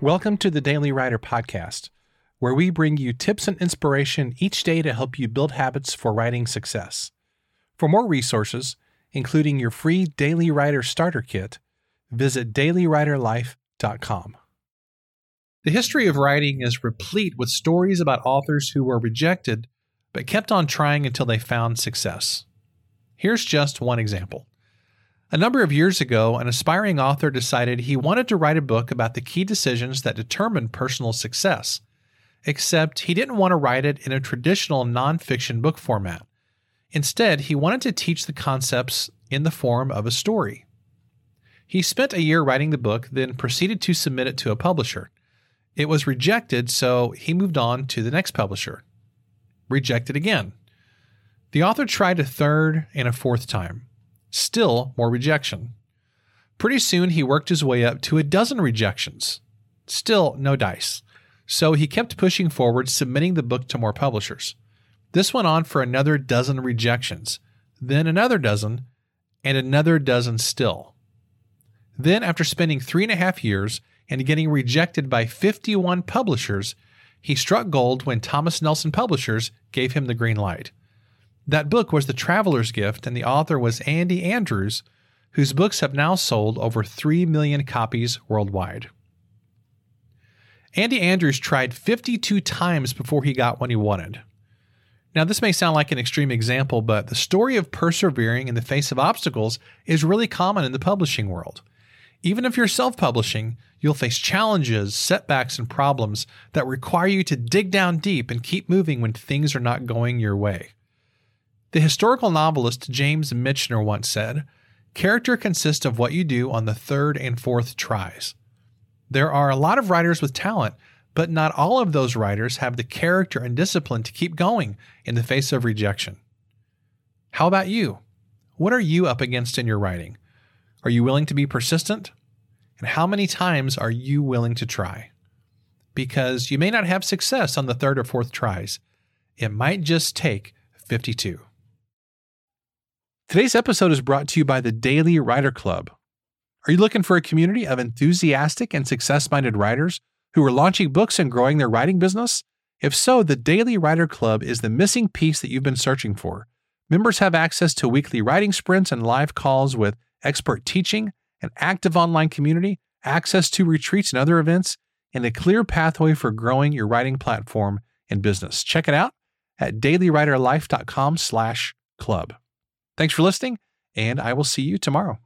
Welcome to the Daily Writer Podcast, where we bring you tips and inspiration each day to help you build habits for writing success. For more resources, including your free Daily Writer Starter Kit, visit dailywriterlife.com. The history of writing is replete with stories about authors who were rejected, but kept on trying until they found success. Here's just one example. A number of years ago, an aspiring author decided he wanted to write a book about the key decisions that determine personal success, except he didn't want to write it in a traditional nonfiction book format. Instead, he wanted to teach the concepts in the form of a story. He spent a year writing the book, then proceeded to submit it to a publisher. It was rejected, so he moved on to the next publisher. Rejected again. The author tried a third and a fourth time. Still more rejection. Pretty soon he worked his way up to 12 rejections. Still no dice. So he kept pushing forward, submitting the book to more publishers. This went on for another 12 rejections, then another 12, and another 12 still. Then after spending 3.5 years and getting rejected by 51 publishers, he struck gold when Thomas Nelson Publishers gave him the green light. That book was The Traveler's Gift, and the author was Andy Andrews, whose books have now sold over 3 million copies worldwide. Andy Andrews tried 52 times before he got what he wanted. Now, this may sound like an extreme example, but the story of persevering in the face of obstacles is really common in the publishing world. Even if you're self-publishing, you'll face challenges, setbacks, and problems that require you to dig down deep and keep moving when things are not going your way. The historical novelist James Michener once said, "Character consists of what you do on the third and fourth tries." There are a lot of writers with talent, but not all of those writers have the character and discipline to keep going in the face of rejection. How about you? What are you up against in your writing? Are you willing to be persistent? And how many times are you willing to try? Because you may not have success on the third or fourth tries. It might just take 52. Today's episode is brought to you by the Daily Writer Club. Are you looking for a community of enthusiastic and success-minded writers who are launching books and growing their writing business? If so, the Daily Writer Club is the missing piece that you've been searching for. Members have access to weekly writing sprints and live calls with expert teaching, an active online community, access to retreats and other events, and a clear pathway for growing your writing platform and business. Check it out at dailywriterlife.com/club. Thanks for listening, and I will see you tomorrow.